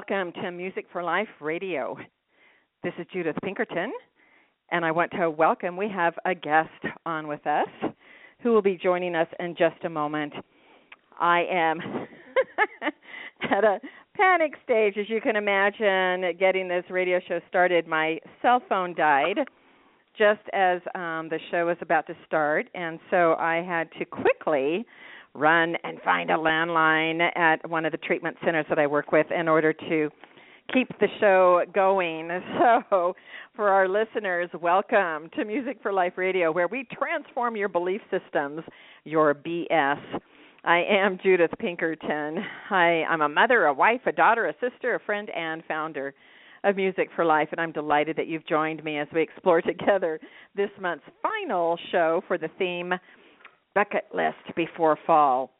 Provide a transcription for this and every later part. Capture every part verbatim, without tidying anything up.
Welcome to Music for Life Radio. This is Judith Pinkerton, and I want to welcome, we have a guest on with us who will be joining us in just a moment. I am at a panic stage, as you can imagine, getting this radio show started. My cell phone died just as um, the show was about to start, and so I had to quickly run and find a landline at one of the treatment centers that I work with in order to keep the show going. So for our listeners, welcome to Music for Life Radio, where we transform your belief systems, your B S. I am Judith Pinkerton. I, I'm a mother, a wife, a daughter, a sister, a friend, and founder of Music for Life, and I'm delighted that you've joined me as we explore together this month's final show for the theme Bucket List Before Fall.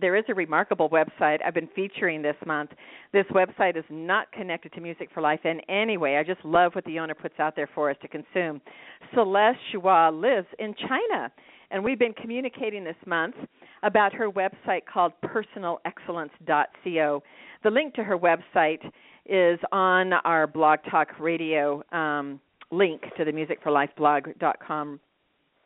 There is a remarkable website I've been featuring this month. This website is not connected to Music for Life in any way. I just love what the owner puts out there for us to consume. Celeste Chua lives in China, and we've been communicating this month about her website called personal excellence dot co. The link to her website is on our Blog Talk Radio um, link to the music for life blog dot com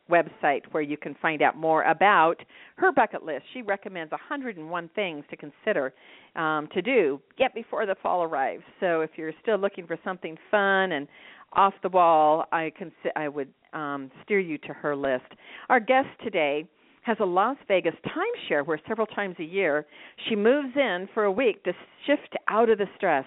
website, where you can find out more about her bucket list. She recommends one hundred one things to consider um, to do yet before the fall arrives. So if you're still looking for something fun and off the wall, I can I would um, steer you to her list. Our guest today has a Las Vegas timeshare where several times a year she moves in for a week to shift out of the stress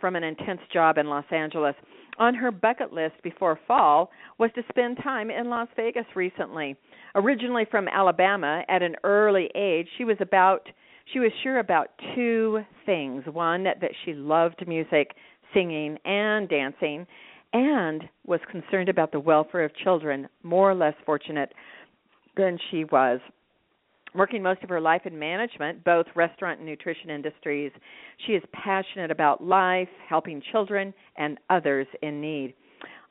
from an intense job in Los Angeles. On her bucket list before fall was to spend time in Las Vegas recently. Originally from Alabama, at an early age, she was about she was sure about two things. One, that she loved music, singing, and dancing, and was concerned about the welfare of children more or less fortunate than she was. Working most of her life in management, both restaurant and nutrition industries, she is passionate about life, helping children and others in need.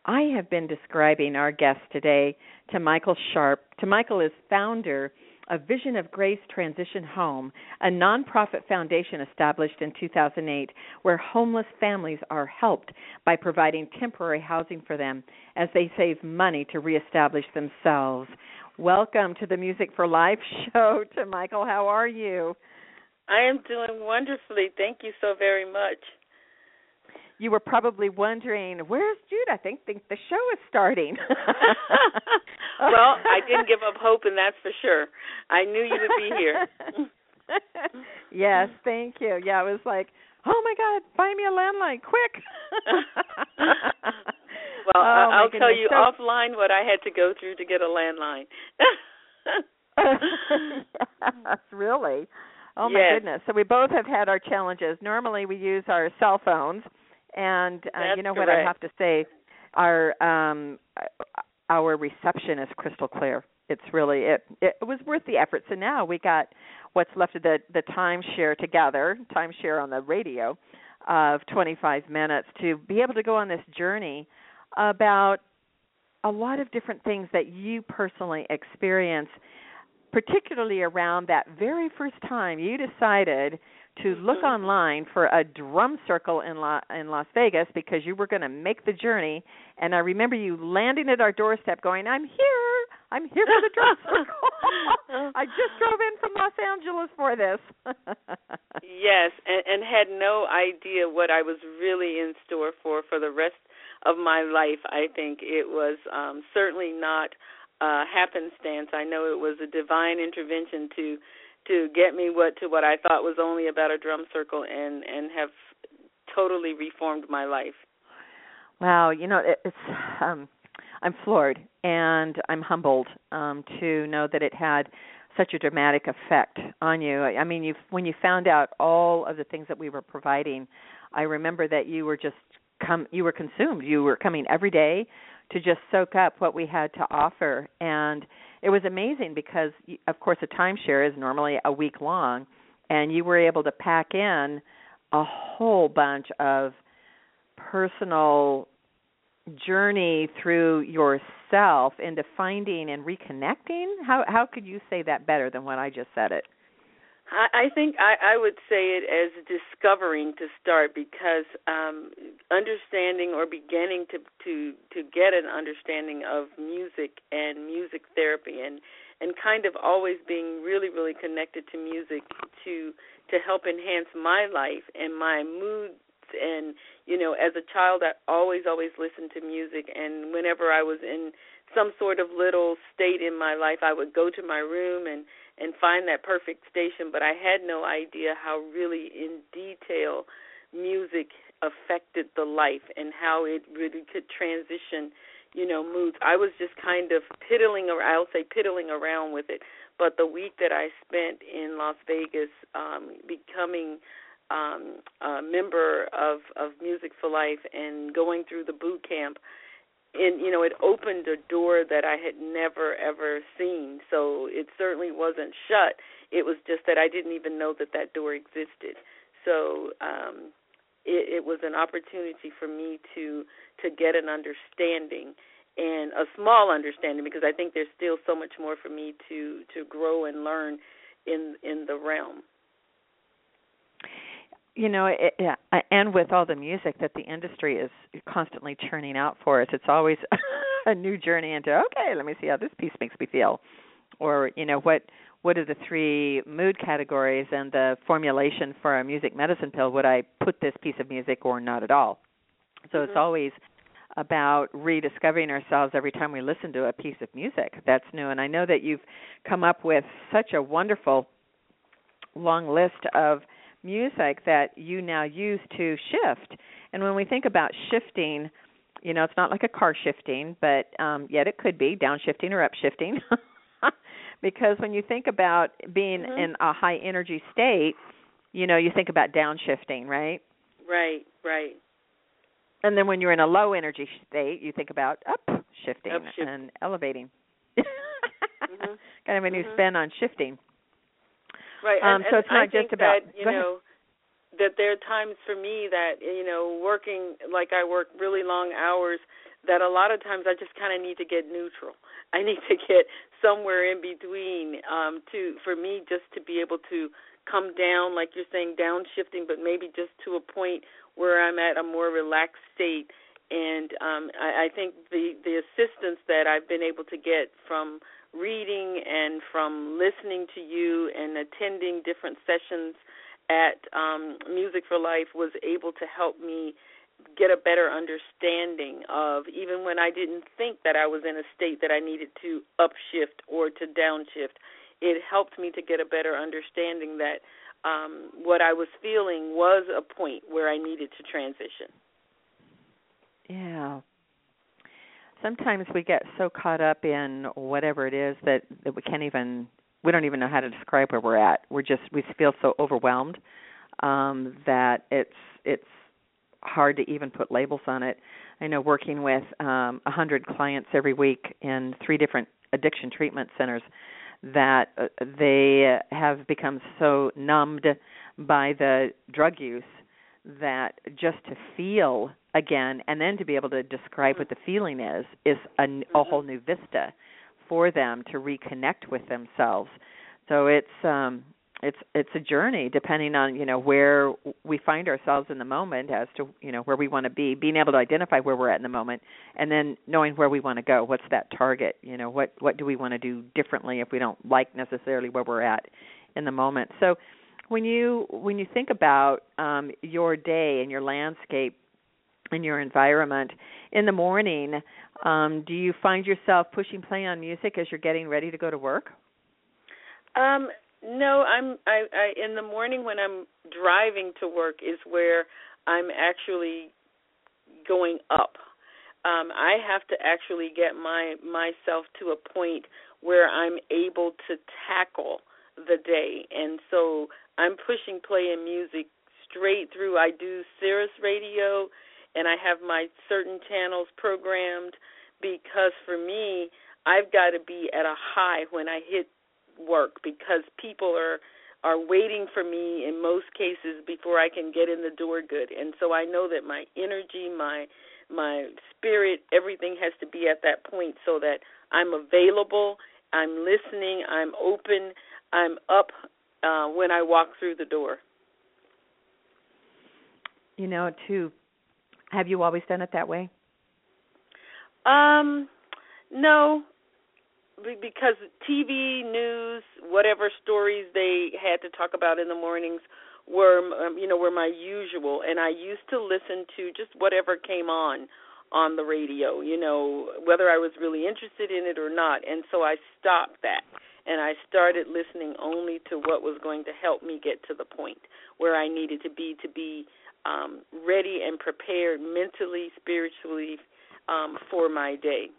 I have been describing our guest today to Tymikel Sharpe. Tymikel is founder of A Vision of Grace Transition Home, a nonprofit foundation established in two thousand eight where homeless families are helped by providing temporary housing for them as they save money to reestablish themselves. Welcome to the Music for Life show, Tymikel. How are you? I am doing wonderfully. Thank you so very much. You were probably wondering, where's Jude? I think, think the show is starting. Well, I didn't give up hope, and that's for sure. I knew you would be here. Yes, thank you. Yeah, I was like, oh, my God, buy me a landline, quick. Well, oh, I'll goodness. tell you so, offline what I had to go through to get a landline. Yes, really? Oh, yes. My goodness. So we both have had our challenges. Normally we use our cell phones, and uh, you know correct. what I have to say, our um, our reception is crystal clear. It's really, it, it was worth the effort. So now we got what's left of the, the timeshare together, timeshare on the radio, of twenty-five minutes to be able to go on this journey about a lot of different things that you personally experience, particularly around that very first time you decided to look online for a drum circle in, La- in Las Vegas because you were going to make the journey. And I remember you landing at our doorstep going, I'm here. I'm here for the drum circle. I just drove in from Los Angeles for this. Yes, and, and had no idea what I was really in store for for the rest of my life. I think it was um, certainly not uh, happenstance. I know it was a divine intervention to to get me what to what I thought was only about a drum circle, and, and have totally reformed my life. Wow, you know, it, it's um, I'm floored and I'm humbled um, to know that it had such a dramatic effect on you. I mean, you when you found out all of the things that we were providing, I remember that you were just come, you were consumed. You were coming every day to just soak up what we had to offer, and it was amazing because, of course, a timeshare is normally a week long, and you were able to pack in a whole bunch of personal journey through yourself into finding and reconnecting. How how could you say that better than what I just said it? I think I, I would say it as discovering to start, because um, understanding or beginning to, to, to get an understanding of music and music therapy, and, and kind of always being really, really connected to music to to help enhance my life and my moods. And, you know, as a child, I always, always listened to music, and whenever I was in some sort of little state in my life, I would go to my room and, and find that perfect station, but I had no idea how really in detail music affected the life and how it really could transition, you know, moods. I was just kind of piddling around, I'll say piddling around with it, but the week that I spent in Las Vegas um, becoming um, a member of, of Music for Life and going through the boot camp, and, you know, it opened a door that I had never, ever seen. So it certainly wasn't shut. It was just that I didn't even know that that door existed. So um, it, it was an opportunity for me to, to get an understanding, and a small understanding, because I think there's still so much more for me to, to grow and learn in in the realm. You know, it, yeah, and with all the music that the industry is constantly churning out for us, it's always a new journey into, okay, let me see how this piece makes me feel. Or, you know, what what are the three mood categories and the formulation for a music medicine pill? Would I put this piece of music or not at all? So mm-hmm. It's always about rediscovering ourselves every time we listen to a piece of music that's new. And I know that you've come up with such a wonderful long list of music that you now use to shift. And when we think about shifting, you know, it's not like a car shifting, but um, yet it could be downshifting or upshifting. Because when you think about being mm-hmm. in a high energy state, you know, you think about downshifting, right? Right, right. And then when you're in a low energy state, you think about upshifting, upshifting. and elevating. mm-hmm. Kind of a new mm-hmm. spin on shifting. Right, and, um, so it's not I just think about that, you know, that there are times for me that, you know, working like I work really long hours, that a lot of times I just kind of need to get neutral. I need to get somewhere in between um, to for me just to be able to come down, like you're saying, downshifting, but maybe just to a point where I'm at a more relaxed state. And um, I, I think the, the assistance that I've been able to get from reading and from listening to you and attending different sessions at um, Music for Life was able to help me get a better understanding of, even when I didn't think that I was in a state that I needed to upshift or to downshift, it helped me to get a better understanding that um, what I was feeling was a point where I needed to transition. Yeah. Sometimes we get so caught up in whatever it is that, that we can't even, we don't even know how to describe where we're at. We're just, we feel so overwhelmed um, that it's it's hard to even put labels on it. I know working with um, one hundred clients every week in three different addiction treatment centers, that they have become so numbed by the drug use that just to feel again, and then to be able to describe what the feeling is, is a, a whole new vista for them to reconnect with themselves. So it's um, it's it's a journey, depending on, you know, where we find ourselves in the moment, as to, you know, where we want to be, being able to identify where we're at in the moment, and then knowing where we want to go. What's that target? You know, what what do we want to do differently if we don't like necessarily where we're at in the moment? So when you when you think about um, your day and your landscape, in your environment, in the morning, um, do you find yourself pushing play on music as you're getting ready to go to work? Um, no, I'm I, I, in the morning when I'm driving to work is where I'm actually going up. Um, I have to actually get my myself to a point where I'm able to tackle the day, and so I'm pushing play in music straight through. I do Sirius Radio, and I have my certain channels programmed, because for me, I've got to be at a high when I hit work, because people are, are waiting for me in most cases before I can get in the door good. And so I know that my energy, my my spirit, everything has to be at that point so that I'm available, I'm listening, I'm open, I'm up uh, when I walk through the door. You know, too, have you always done it that way? Um, no, because T V, news, whatever stories they had to talk about in the mornings were, um, you know, were my usual, and I used to listen to just whatever came on on the radio, you know, whether I was really interested in it or not, and so I stopped that, and I started listening only to what was going to help me get to the point where I needed to be to be um, ready and prepared mentally, spiritually, Um, for my day.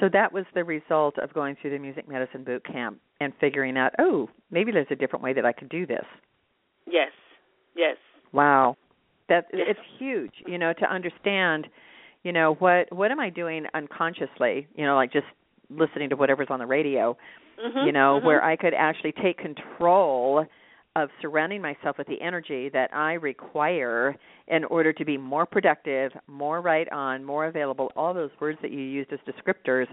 So that was the result of going through the music medicine boot camp and figuring out, oh, maybe there's a different way that I could do this. Yes, yes. Wow. That, yes. It's huge, you know, to understand, you know, what what am I doing unconsciously, you know, like just listening to whatever's on the radio, mm-hmm, you know, mm-hmm. where I could actually take control of surrounding myself with the energy that I require in order to be more productive, more right on, more available, all those words that you used as descriptors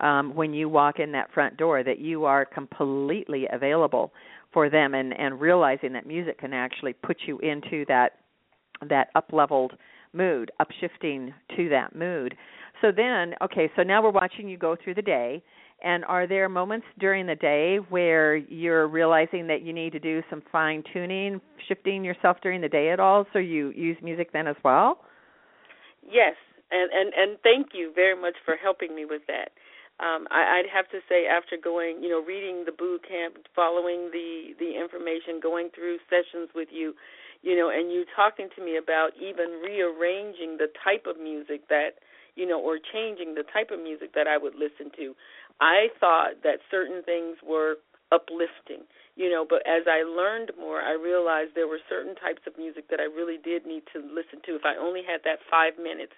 um, when you walk in that front door, that you are completely available for them, and, and realizing that music can actually put you into that that up-leveled mood, upshifting to that mood. So then, okay, so now we're watching you go through the day. And are there moments during the day where you're realizing that you need to do some fine-tuning, shifting yourself during the day at all, so you use music then as well? Yes, and, and, and thank you very much for helping me with that. Um, I, I'd have to say after going, you know, reading the boot camp, following the, the information, going through sessions with you, you know, and you talking to me about even rearranging the type of music that, you know, or changing the type of music that I would listen to. I thought that certain things were uplifting, you know, but as I learned more, I realized there were certain types of music that I really did need to listen to if I only had that five minutes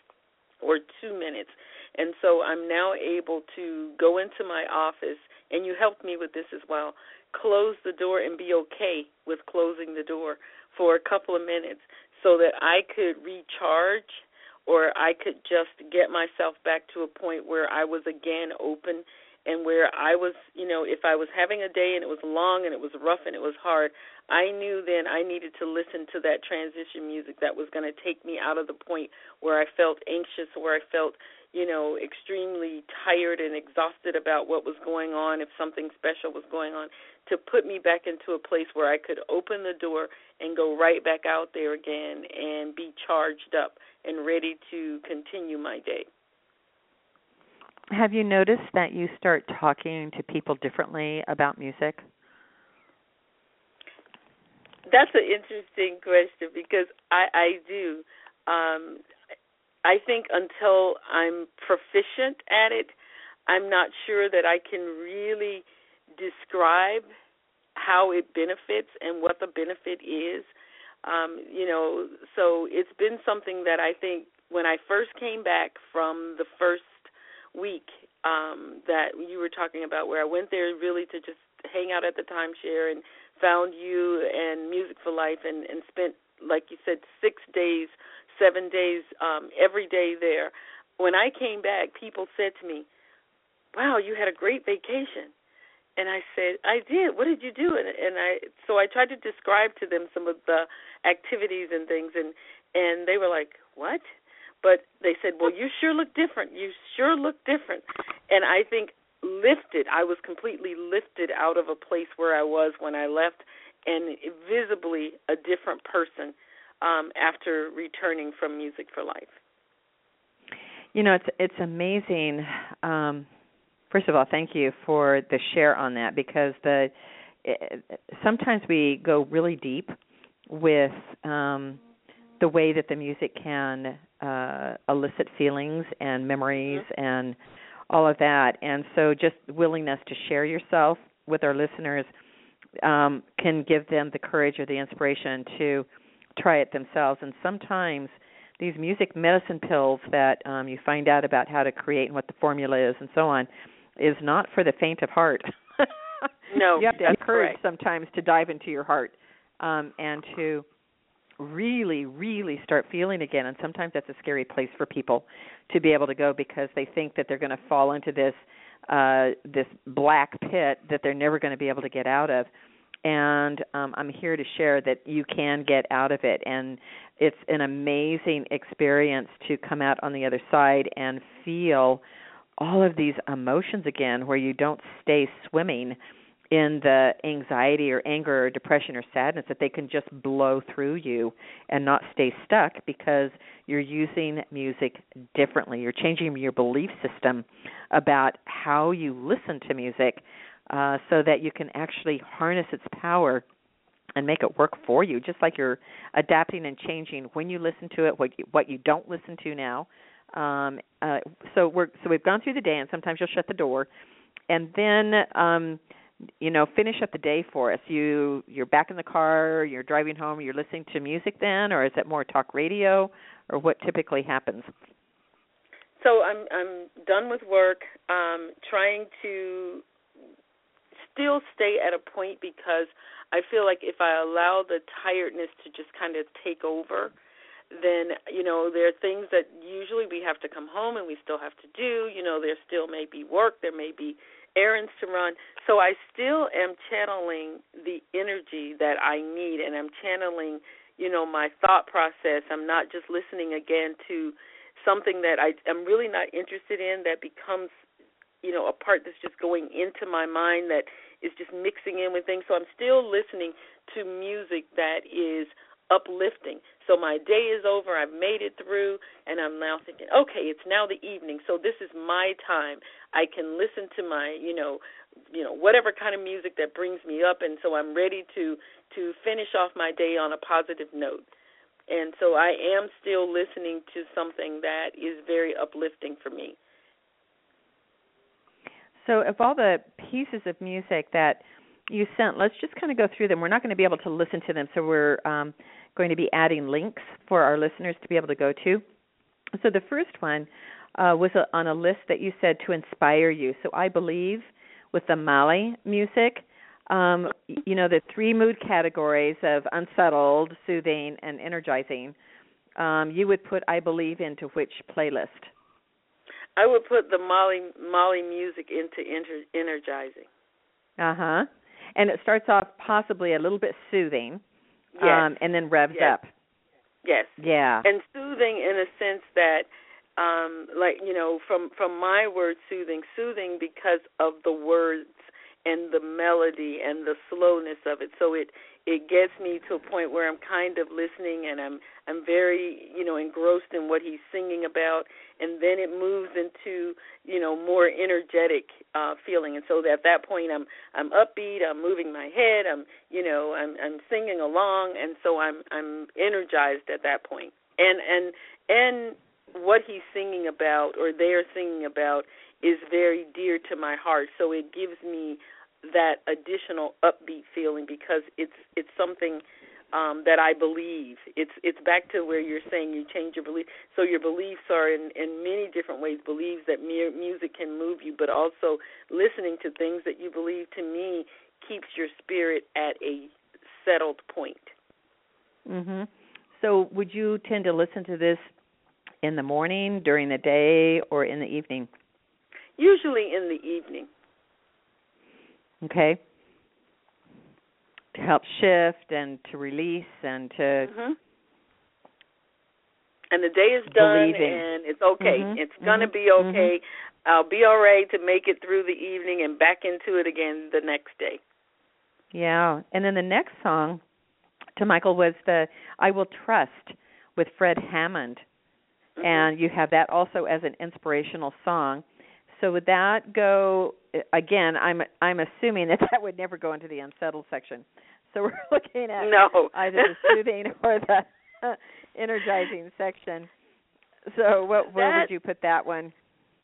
or two minutes. And so I'm now able to go into my office, and you helped me with this as well, close the door and be okay with closing the door for a couple of minutes so that I could recharge, or I could just get myself back to a point where I was again open and where I was, you know, if I was having a day and it was long and it was rough and it was hard, I knew then I needed to listen to that transition music that was going to take me out of the point where I felt anxious, where I felt, you know, extremely tired and exhausted about what was going on, if something special was going on, to put me back into a place where I could open the door and go right back out there again and be charged up and ready to continue my day. Have you noticed that you start talking to people differently about music? That's an interesting question, because I, I do. Um, I think until I'm proficient at it, I'm not sure that I can really describe how it benefits and what the benefit is. Um, you know, so it's been something that I think when I first came back from the first week um, that you were talking about, where I went there really to just hang out at the timeshare and found you and Music for Life, and, and spent, like you said, six days, seven days, um, every day there. When I came back, people said to me, wow, you had a great vacation. And I said, I did. What did you do? And, and I so I tried to describe to them some of the activities and things, and, and they were like, what? But they said, well, you sure look different. You sure look different. And I think lifted. I was completely lifted out of a place where I was when I left, and visibly a different person um, after returning from Music for Life. You know, it's it's amazing. Um First of all, thank you for the share on that, because the sometimes we go really deep with um, the way that the music can uh, elicit feelings and memories, mm-hmm, and all of that. And so just willingness to share yourself with our listeners um, can give them the courage or the inspiration to try it themselves. And sometimes these music medicine pills that um, you find out about how to create and what the formula is and so on is not for the faint of heart. No, you have to have courage sometimes to dive into your heart um, and to really, really start feeling again. And sometimes that's a scary place for people to be able to go, because they think that they're going to fall into this uh, this black pit that they're never going to be able to get out of. and um, I'm here to share that you can get out of it. And it's an amazing experience to come out on the other side and feel all of these emotions again, where you don't stay swimming in the anxiety or anger or depression or sadness, that they can just blow through you and not stay stuck, because you're using music differently. You're changing your belief system about how you listen to music uh, so that you can actually harness its power and make it work for you, just like you're adapting and changing when you listen to it, what you, what you don't listen to now. Um, uh, so we're so we've gone through the day, and sometimes you'll shut the door, and then um, you know finish up the day for us. You you're back in the car, you're driving home, you're listening to music then, or is it more talk radio, or what typically happens? So I'm I'm done with work, um, trying to still stay at a point, because I feel like if I allow the tiredness to just kind of take over, then, you know, there are things that usually we have to come home and we still have to do. You know, there still may be work, there may be errands to run. So I still am channeling the energy that I need, and I'm channeling, you know, my thought process. I'm not just listening again to something that I, I'm really not interested in, that becomes, you know, a part that's just going into my mind that is just mixing in with things. So I'm still listening to music that is uplifting. So my day is over, I've made it through, and I'm now thinking, okay, it's now the evening, so this is my time. I can listen to my, you know, you know, whatever kind of music that brings me up, and so I'm ready to, to finish off my day on a positive note. And so I am still listening to something that is very uplifting for me. So of all the pieces of music that you sent, let's just kind of go through them. We're not going to be able to listen to them, so we're um, going to be adding links for our listeners to be able to go to. So the first one uh, was a, on a list that you said to inspire you. So I believe with the Mali music, um, you know, the three mood categories of unsettled, soothing, and energizing, um, you would put I Believe into which playlist? I would put the Mali, Mali music into inter- energizing. Uh-huh. And it starts off possibly a little bit soothing, yes. um, and then revs yes. up. Yes. Yeah. And soothing in a sense that, um, like, you know, from, from my word soothing, soothing because of the words and the melody and the slowness of it. So it, it gets me to a point where I'm kind of listening, and I'm I'm very, you know, engrossed in what he's singing about, and then it moves into, you know, more energetic uh, feeling. And so at that point, I'm I'm upbeat, I'm moving my head, I'm you know, I'm I'm singing along, and so I'm I'm energized at that point. And and and what he's singing about, or they're singing about, is very dear to my heart. So it gives me that additional upbeat feeling, because it's it's something um, that I believe. It's it's back to where you're saying you change your belief. So your beliefs are in, in many different ways. Beliefs that mere music can move you, but also listening to things that you believe, to me, keeps your spirit at a settled point. Mm-hmm. So would you tend to listen to this in the morning, during the day, or in the evening? Usually in the evening. Okay. To help shift and to release and to... Mm-hmm. And the day is done believing. And it's okay. Mm-hmm. It's mm-hmm. going to be okay. Mm-hmm. I'll be all right to make it through the evening and back into it again the next day. Yeah. And then the next song to Michael was the I Will Trust with Fred Hammond. Mm-hmm. And you have that also as an inspirational song. So would that go... Again, I'm I'm assuming that that would never go into the unsettled section. So we're looking at no. either the soothing or the energizing section. So what, where that, would you put that one?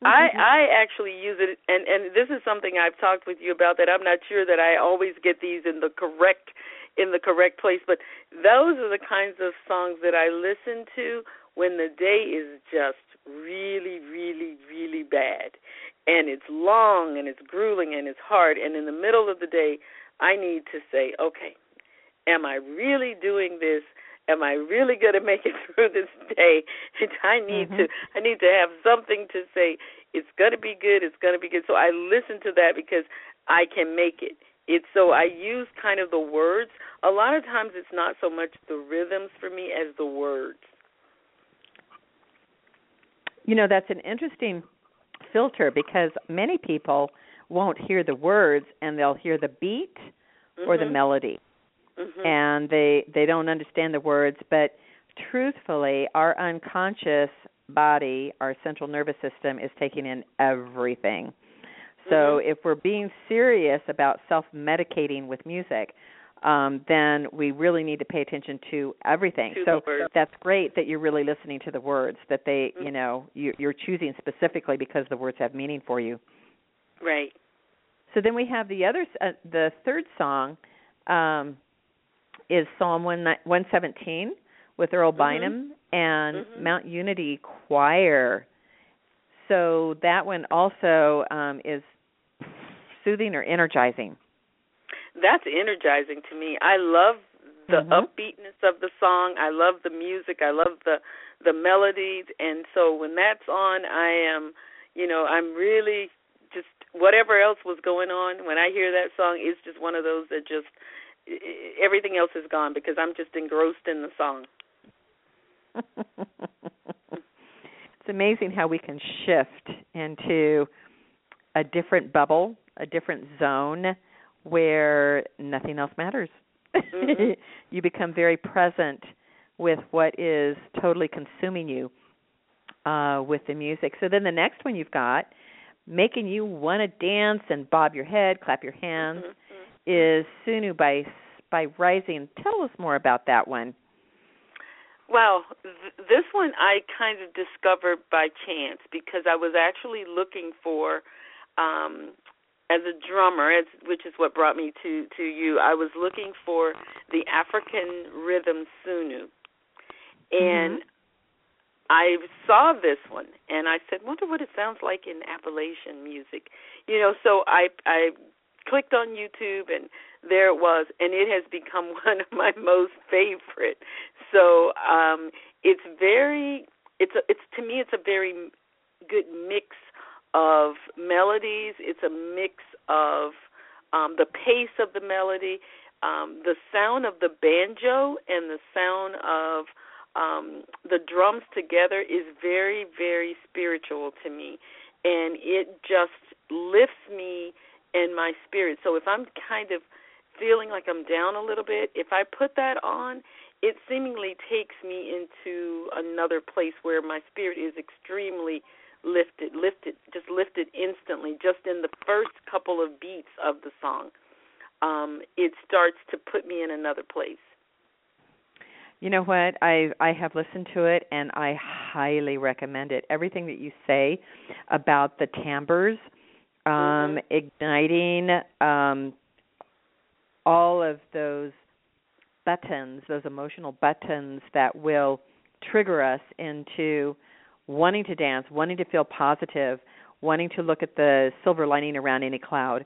I, I actually use it, and, and this is something I've talked with you about, that I'm not sure that I always get these in the correct in the correct place, but those are the kinds of songs that I listen to when the day is just really, really, really bad. And it's long, and it's grueling, and it's hard. And in the middle of the day, I need to say, okay, am I really doing this? Am I really going to make it through this day? And I need mm-hmm. to I need to have something to say, it's going to be good, it's going to be good. So I listen to that because I can make it. It's so I use kind of the words. A lot of times it's not so much the rhythms for me as the words. You know, that's an interesting filter because many people won't hear the words and they'll hear the beat mm-hmm. or the melody. Mm-hmm. And they, they don't understand the words. But truthfully, our unconscious body, our central nervous system, is taking in everything. So if we're being serious about self-medicating with music, um, then we really need to pay attention to everything. To so that's great that you're really listening to the words, that they, mm-hmm. you know, you, you're choosing specifically because the words have meaning for you. Right. So then we have the other, uh, the third song um, is Psalm one seventeen with Earl Bynum mm-hmm. and mm-hmm. Mount Unity Choir. So that one also um, is soothing or energizing. That's energizing to me. I love the mm-hmm. upbeatness of the song. I love the music. I love the, the melodies. And so when that's on, I am, you know, I'm really just whatever else was going on. When I hear that song, it's just one of those that just everything else is gone because I'm just engrossed in the song. It's amazing how we can shift into a different bubble, a different zone where nothing else matters. Mm-hmm. You become very present with what is totally consuming you uh, with the music. So then the next one you've got, making you want to dance and bob your head, clap your hands, mm-hmm. is Sunu by, by Rising. Tell us more about that one. Well, th- this one I kind of discovered by chance because I was actually looking for, um, as a drummer, as, which is what brought me to, to you, I was looking for the African rhythm Sunu. And mm-hmm. I saw this one, and I said, wonder what it sounds like in Appalachian music. You know, so I I clicked on YouTube, and there it was, and it has become one of my most favorite. So um, it's very, it's a, it's to me, it's a very good mix of melodies. It's a mix of um, the pace of the melody, um, the sound of the banjo, and the sound of um, the drums together is very, very spiritual to me, and it just lifts me and my spirit. So if I'm kind of feeling like I'm down a little bit, if I put that on, it seemingly takes me into another place where my spirit is extremely lifted, lifted, just lifted instantly, just in the first couple of beats of the song. Um, it starts to put me in another place. You know what? I I have listened to it, and I highly recommend it. Everything that you say about the timbres, um, mm-hmm. igniting um, all of those buttons, those emotional buttons that will trigger us into wanting to dance, wanting to feel positive, wanting to look at the silver lining around any cloud.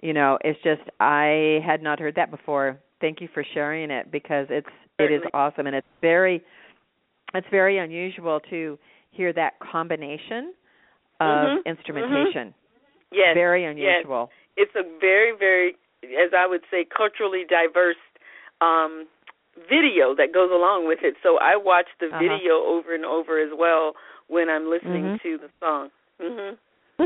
You know, it's just, I had not heard that before. Thank you for sharing it because it's Certainly. It is awesome, and it's very it's very unusual to hear that combination of mm-hmm. instrumentation. Mm-hmm. Yes. Very unusual. Yes. It's a very, very, as I would say, culturally diverse Um, video that goes along with it. So I watch the uh-huh. video over and over as well when I'm listening mm-hmm. to the song. Mm-hmm.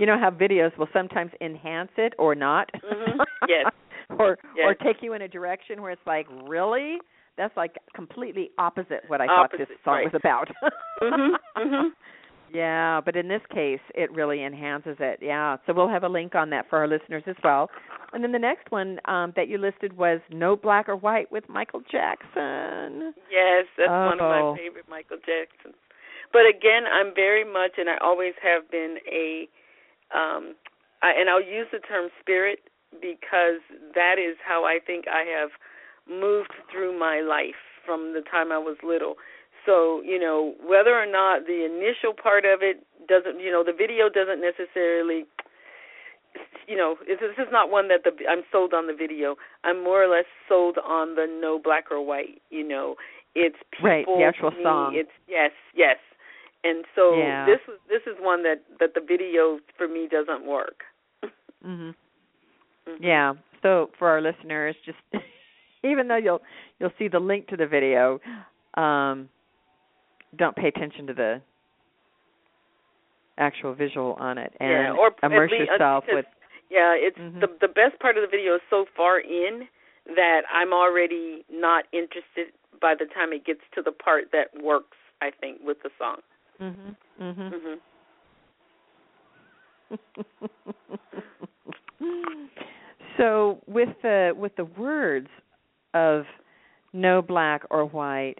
You know how videos will sometimes enhance it or not? Mm-hmm. Yes. or yes. or take you in a direction where it's like, really? That's like completely opposite what I opposite, thought this song right. was about. mm-hmm. Mm-hmm. Yeah, but in this case, it really enhances it. Yeah, so we'll have a link on that for our listeners as well. And then the next one um, that you listed was No Black or White with Michael Jackson. Yes, that's oh. one of my favorite Michael Jacksons. But again, I'm very much, and I always have been a, um, I, and I'll use the term spirit because that is how I think I have moved through my life from the time I was little. So, you know, whether or not the initial part of it doesn't, you know, the video doesn't necessarily, you know, this is not one that the, I'm sold on the video. I'm more or less sold on the no black or white, you know. It's people. Right, the actual me, song. It's, yes, yes. And so yeah. this this is one that, that the video, for me, doesn't work. mm-hmm. Mm-hmm. Mm-hmm. Yeah. So for our listeners, just even though you'll you'll see the link to the video, um, don't pay attention to the actual visual on it, and yeah, or immerse least, yourself because, with. Yeah, it's mm-hmm. the the best part of the video is so far in that I'm already not interested by the time it gets to the part that works, I think, with the song. Mhm. Mhm. Mhm. So with the with the words of no black or white,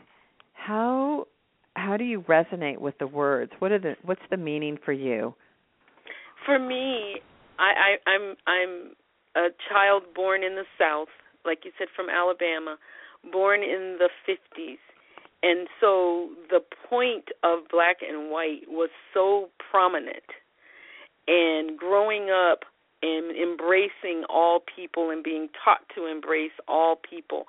how how do you resonate with the words? What are the what's the meaning for you? For me, I, I, I'm I'm a child born in the South, like you said, from Alabama, born in the fifties. And so the point of black and white was so prominent. And growing up and embracing all people and being taught to embrace all people,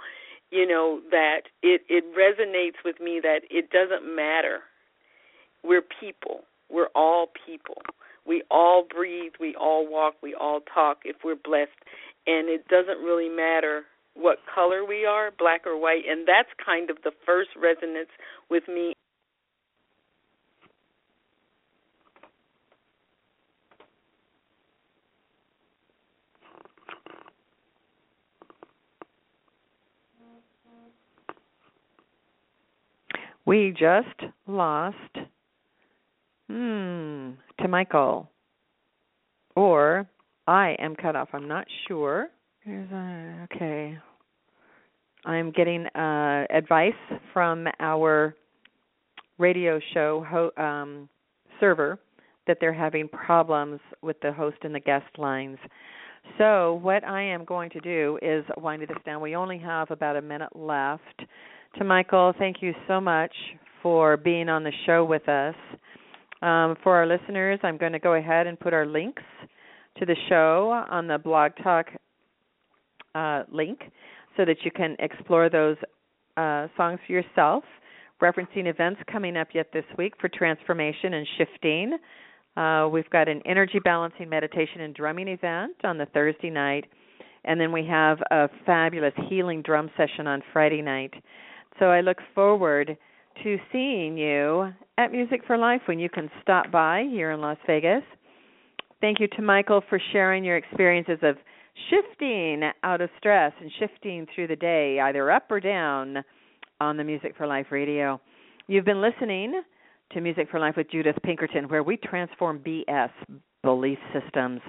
you know, that it, it resonates with me that it doesn't matter. We're people. We're all people. We all breathe. We all walk. We all talk if we're blessed. And it doesn't really matter what color we are, black or white, and that's kind of the first resonance with me. We just lost hmm, to Michael, or I am cut off. I'm not sure. Here's a, okay. I'm getting uh, advice from our radio show ho- um, server that they're having problems with the host and the guest lines. So what I am going to do is wind this down. We only have about a minute left. To Michael, thank you so much for being on the show with us. Um, for our listeners, I'm going to go ahead and put our links to the show on the Blog Talk Uh, link so that you can explore those uh, songs for yourself, referencing events coming up yet this week for transformation and shifting. Uh, we've got an energy balancing meditation and drumming event on the Thursday night, and then we have a fabulous healing drum session on Friday night. So I look forward to seeing you at Music for Life when you can stop by here in Las Vegas. Thank you to Michael for sharing your experiences of shifting out of stress and shifting through the day, either up or down, on the Music for Life radio. You've been listening to Music for Life with Judith Pinkerton, where we transform B S, belief systems.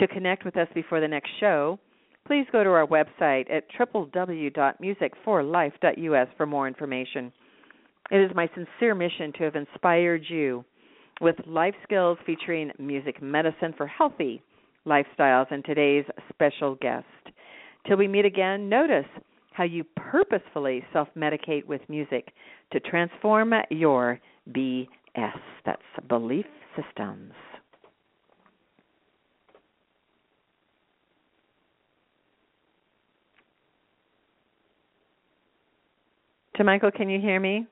To connect with us before the next show, please go to our website at w w w dot music for life dot u s for more information. It is my sincere mission to have inspired you with life skills featuring music medicine for healthy lifestyles and today's special guest. Till we meet again, notice how you purposefully self-medicate with music to transform your B S. That's belief systems. To Michael, can you hear me?